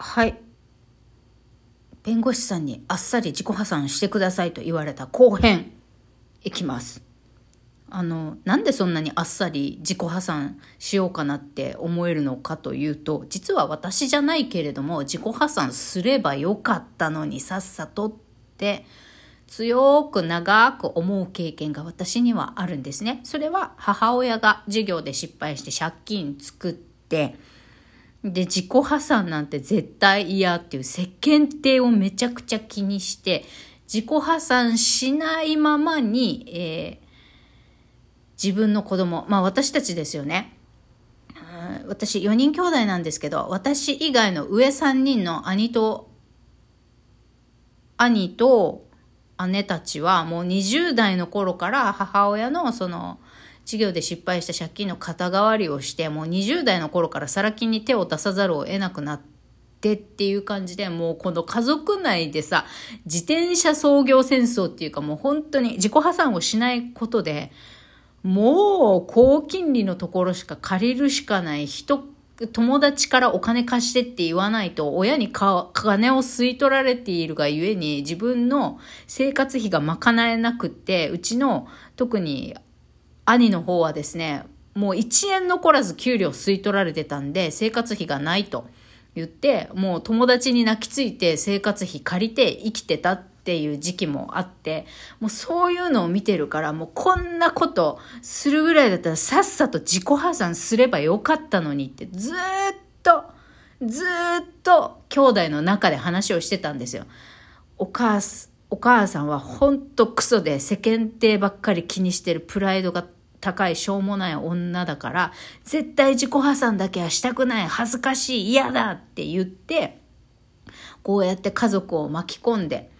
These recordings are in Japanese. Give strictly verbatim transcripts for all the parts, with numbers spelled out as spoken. はい、弁護士さんにあっさり自己破産してくださいと言われた後編いきます。あのなんでそんなにあっさり自己破産しようかなって思えるのかというと、実は私じゃないけれども自己破産すればよかったのにさっさとって強く長く思う経験が私にはあるんですね。それは母親が事業で失敗して借金作って、で自己破産なんて絶対嫌っていう世間体をめちゃくちゃ気にして自己破産しないままに、えー自分の子供、まあ私たちですよね。私よにん兄弟なんですけど、私以外の上さんにんの兄と兄と姉たちはもうにじゅう代の頃から母親のその事業で失敗した借金の肩代わりをして、もうにじゅう代の頃から更金に手を出さざるを得なくなってっていう感じで、もうこの家族内でさ、自転車操業戦争っていうか、もう本当に自己破産をしないことでもう高金利のところしか借りるしかない人、友達からお金貸してって言わないと親にか金を吸い取られているがゆえに自分の生活費が賄えなくって、うちの特に兄の方はですね、もういちえん残らず給料吸い取られてたんで生活費がないと言って、もう友達に泣きついて生活費借りて生きてたってっていう時期もあって、もうそういうのを見てるから、もうこんなことするぐらいだったらさっさと自己破産すればよかったのにって、ずーっとずーっと兄弟の中で話をしてたんですよ。お母さん、お母さんはほんとクソで世間体ばっかり気にしてるプライドが高いしょうもない女だから、絶対自己破産だけはしたくない、恥ずかしい、嫌だって言って、こうやって家族を巻き込んで、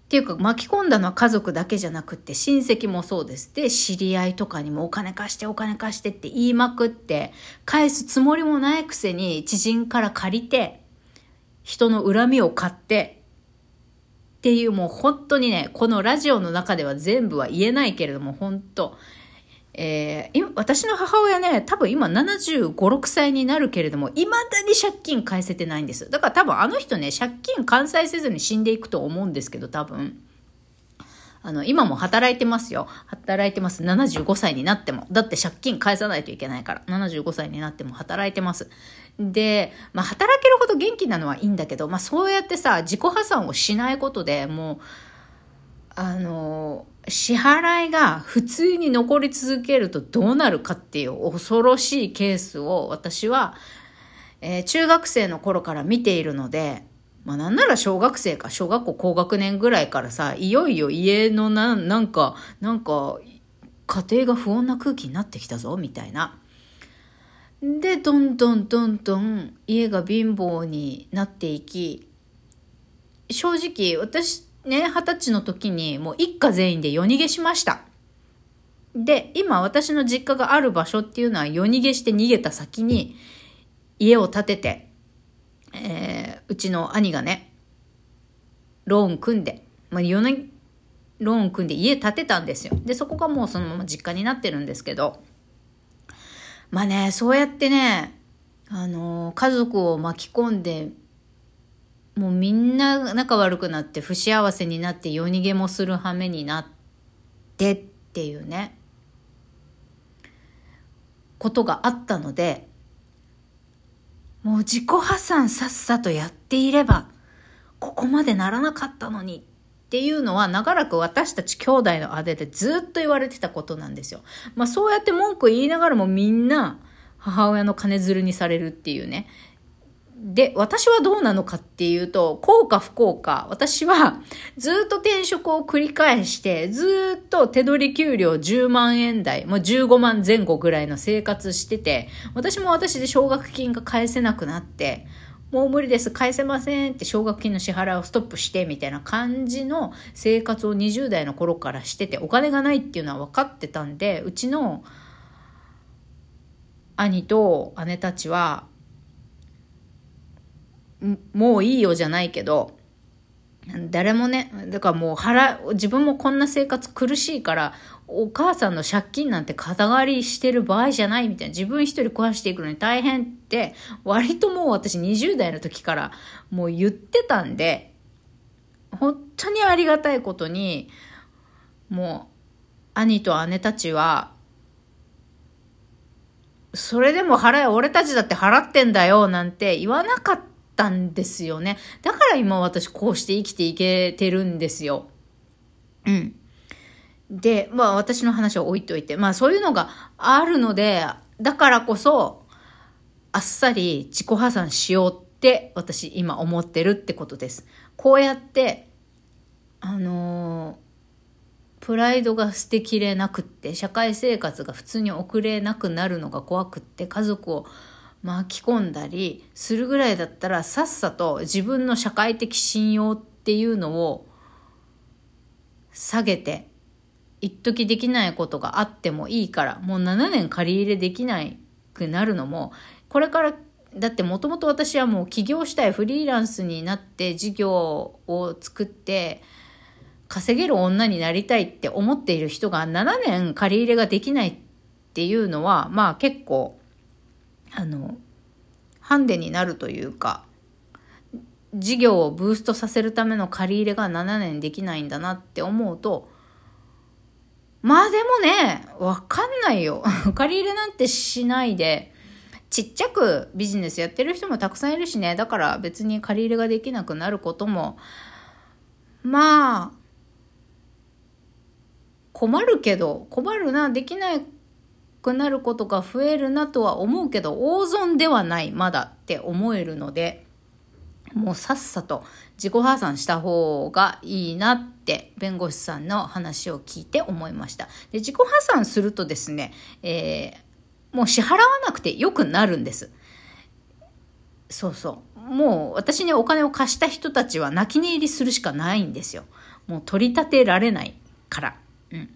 っていうか巻き込んだのは家族だけじゃなくって親戚もそうです。で知り合いとかにもお金貸してお金貸してって言いまくって、返すつもりもないくせに知人から借りて人の恨みを買ってっていう、もう本当にね、このラジオの中では全部は言えないけれども、本当、えー、私の母親ね、多分今ななじゅうご、ろくさいになるけれども未だに借金返せてないんです。だから多分あの人ね、借金完済せずに死んでいくと思うんですけど、多分あの今も働いてますよ、働いてます。ななじゅうごさいになっても、だって借金返さないといけないから、ななじゅうごさいになっても働いてます。で、まあ、働けるほど元気なのはいいんだけど、まあ、そうやってさ自己破産をしないことで、もうあのー支払いが普通に残り続けるとどうなるかっていう恐ろしいケースを私は、えー、中学生の頃から見ているので、まあ、なんなら小学生か小学校高学年ぐらいからさ、いよいよ家のな、なんか、なんか家庭が不穏な空気になってきたぞみたいな。で、どんどんどんどん家が貧乏になっていき、正直私ね、二十歳の時にもう一家全員で夜逃げしました。で、今私の実家がある場所っていうのは夜逃げして逃げた先に家を建てて、えー、うちの兄がね、ローン組んで、まあ、夜逃げ、ローン組んで家建てたんですよ。で、そこがもうそのまま実家になってるんですけど、まあね、そうやってね、あのー、家族を巻き込んで、もうみんな仲悪くなって不幸せになって夜逃げもする羽目になってっていうね、ことがあったので、もう自己破産さっさとやっていればここまでならなかったのにっていうのは長らく私たち兄弟の間でずっと言われてたことなんですよ。まあそうやって文句言いながらもみんな母親の金づるにされるっていうね。で、私はどうなのかっていうと、幸か不幸か、私はずっと転職を繰り返して、ずっと手取り給料じゅうまんえん台、もうじゅうごまんぜん後ぐらいの生活してて、私も私で奨学金が返せなくなって、もう無理です、返せませんって奨学金の支払いをストップしてみたいな感じの生活をにじゅう代の頃からしてて、お金がないっていうのは分かってたんで、うちの兄と姉たちは、もういいよじゃないけど、誰もね、だからもう腹、自分もこんな生活苦しいからお母さんの借金なんて肩代わりしてる場合じゃないみたいな、自分一人壊していくのに大変って割ともう私にじゅうだいの時からもう言ってたんで、本当にありがたいことにもう兄と姉たちはそれでも払え、俺たちだって払ってんだよなんて言わなかったんですよね。だから今私こうして生きていけてるんですよ。うん。で、まあ私の話は置いといて、まあそういうのがあるので、だからこそあっさり自己破産しようって私今思ってるってことです。こうやってあのー、プライドが捨てきれなくって社会生活が普通に送れなくなるのが怖くって家族を巻き込んだりするぐらいだったら、さっさと自分の社会的信用っていうのを下げて、一時できないことがあってもいいから、もうななねん借り入れできなくなるのもこれから。だってもともと私はもう起業したい、フリーランスになって事業を作って稼げる女になりたいって思っている人がななねん借り入れができないっていうのは、まあ結構あのハンデになるというか、事業をブーストさせるための借り入れがななねんできないんだなって思うと、まあでもね、わかんないよ。借り入れなんてしないで、ちっちゃくビジネスやってる人もたくさんいるしね。だから別に借り入れができなくなることも、まあ、困るけど、困るな、できなくなることが増えるなとは思うけど、大損ではない、まだって思えるので、もうさっさと自己破産した方がいいなって弁護士さんの話を聞いて思いました。で、自己破産するとですね、えー、もう支払わなくてよくなるんです。そうそう、もう私にお金を貸した人たちは泣き寝入りするしかないんですよ。もう取り立てられないから、うん、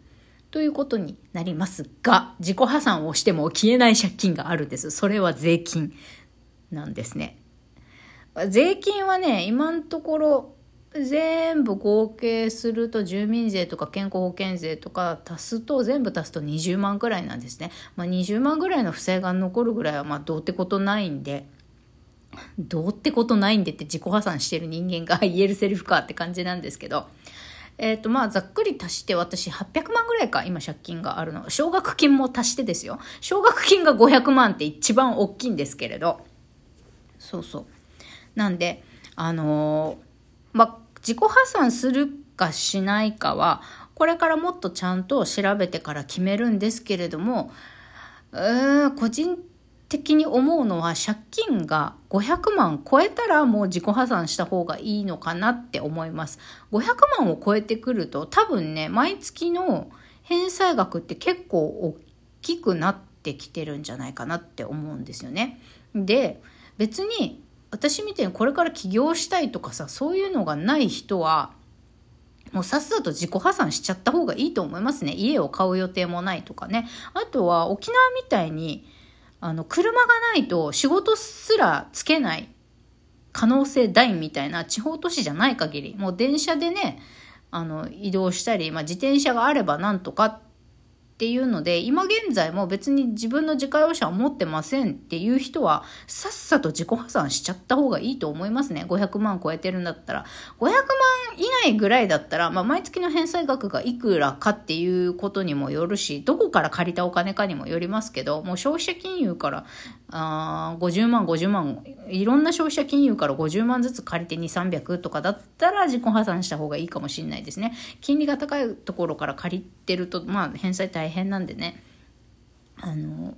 ということになりますが、自己破産をしても消えない借金があるんです。それは税金なんですね。税金はね、今のところ全部合計すると住民税とか健康保険税とか足すと、全部足すとにじゅうまんぐらいなんですね。まあ、にじゅうまんぐらいの負債が残るぐらいはまあどうってことないんで、どうってことないんでって自己破産してる人間が言えるセリフかって感じなんですけど、えっとまあざっくり足して私はっぴゃくまんぐらいか今借金があるの。奨学金も足してですよ。奨学金がごひゃくまんって一番大きいんですけれど、そうそう。なんで、あのー、ま、自己破産するかしないかは、これからもっとちゃんと調べてから決めるんですけれども、うーん、個人的に思うのは、借金がごひゃくまん超えたらもう自己破産した方がいいのかなって思います。ごひゃくまんを超えてくると、多分ね、毎月の返済額って結構大きくなってきてるんじゃないかなって思うんですよね。で、別に、私みたいにこれから起業したいとかさ、そういうのがない人はもうさっさと自己破産しちゃった方がいいと思いますね。家を買う予定もないとかね。あとは沖縄みたいにあの車がないと仕事すらつけない可能性大みたいな地方都市じゃない限り、もう電車でね、あの移動したり、まあ、自転車があればなんとかっていうので、今現在も別に自分の自家用車を持ってませんっていう人はさっさと自己破産しちゃった方がいいと思いますね。ごひゃくまん超えてるんだったら、ごひゃくまん以内ぐらいだったら、まあ、毎月の返済額がいくらかっていうことにもよるし、どこから借りたお金かにもよりますけど、もう消費者金融からあごじゅうまんごじゅうまん、いろんな消費者金融からごじゅうまんずつ借りてにせんさんびゃくとかだったら自己破産した方がいいかもしれないですね。金利が高いところから借りてると、まあ、返済大変変なんでね、あの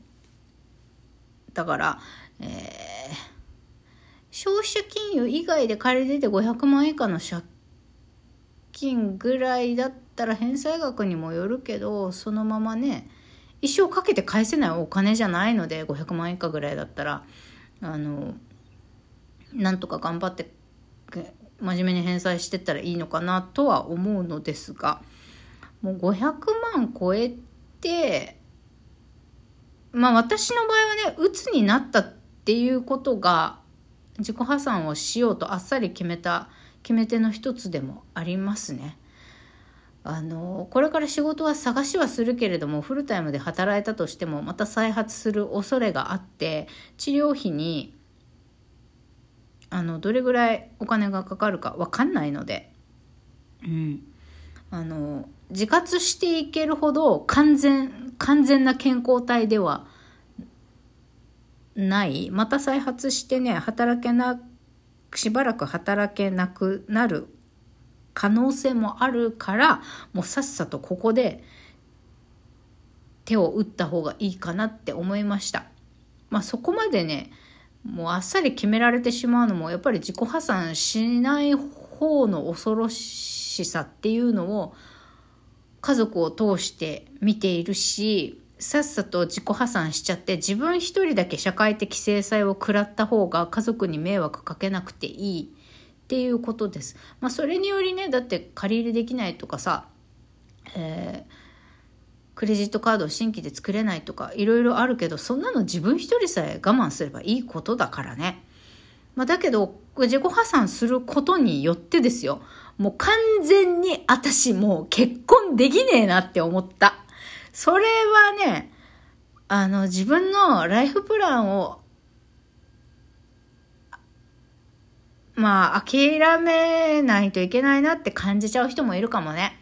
だから、えー、消費者金融以外で借り出てごひゃくまん以下の借金ぐらいだったら返済額にもよるけど、そのままね一生かけて返せないお金じゃないので、ごひゃくまん以下ぐらいだったらあのなんとか頑張って真面目に返済してったらいいのかなとは思うのですが、もうごひゃくまん超えてで、まあ私の場合はね、鬱になったっていうことが自己破産をしようとあっさり決めた決め手の一つでもありますね。あのこれから仕事は探しはするけれども、フルタイムで働いたとしてもまた再発する恐れがあって、治療費にあのどれぐらいお金がかかるか分かんないので、うん、あの自活していけるほど完全完全な健康体ではない、また再発してね、働けなしばらく働けなくなる可能性もあるから、もうさっさとここで手を打った方がいいかなって思いました。まあそこまでね、もうあっさり決められてしまうのも、やっぱり自己破産しない方の恐ろしさっていうのを家族を通して見ているし、さっさと自己破産しちゃって自分一人だけ社会的制裁を食らった方が家族に迷惑かけなくていいっていうことです。まあそれによりね、だって借り入れできないとかさ、えー、クレジットカードを新規で作れないとかいろいろあるけど、そんなの自分一人さえ我慢すればいいことだからね。まあだけど自己破産することによってですよ、もう完全に私もう結婚できねえなって思った。それはね、あの自分のライフプランをまあ諦めないといけないなって感じちゃう人もいるかもね。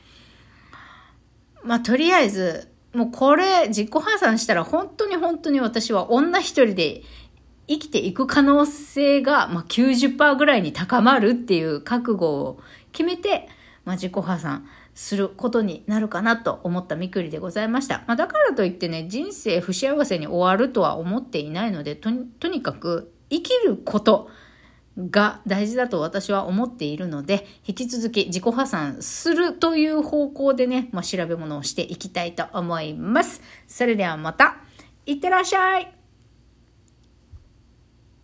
まあとりあえずもうこれ自己破産したら本当に本当に私は女一人で生きていく可能性が、まあ、きゅうじゅっパーセント ぐらいに高まるっていう覚悟を決めて、まあ、自己破産することになるかなと思ったみくりでございました。まあ、だからといってね、人生不幸せに終わるとは思っていないので、とに、とにかく生きることが大事だと私は思っているので、引き続き自己破産するという方向でね、まあ、調べ物をしていきたいと思います。それではまた、いってらっしゃい。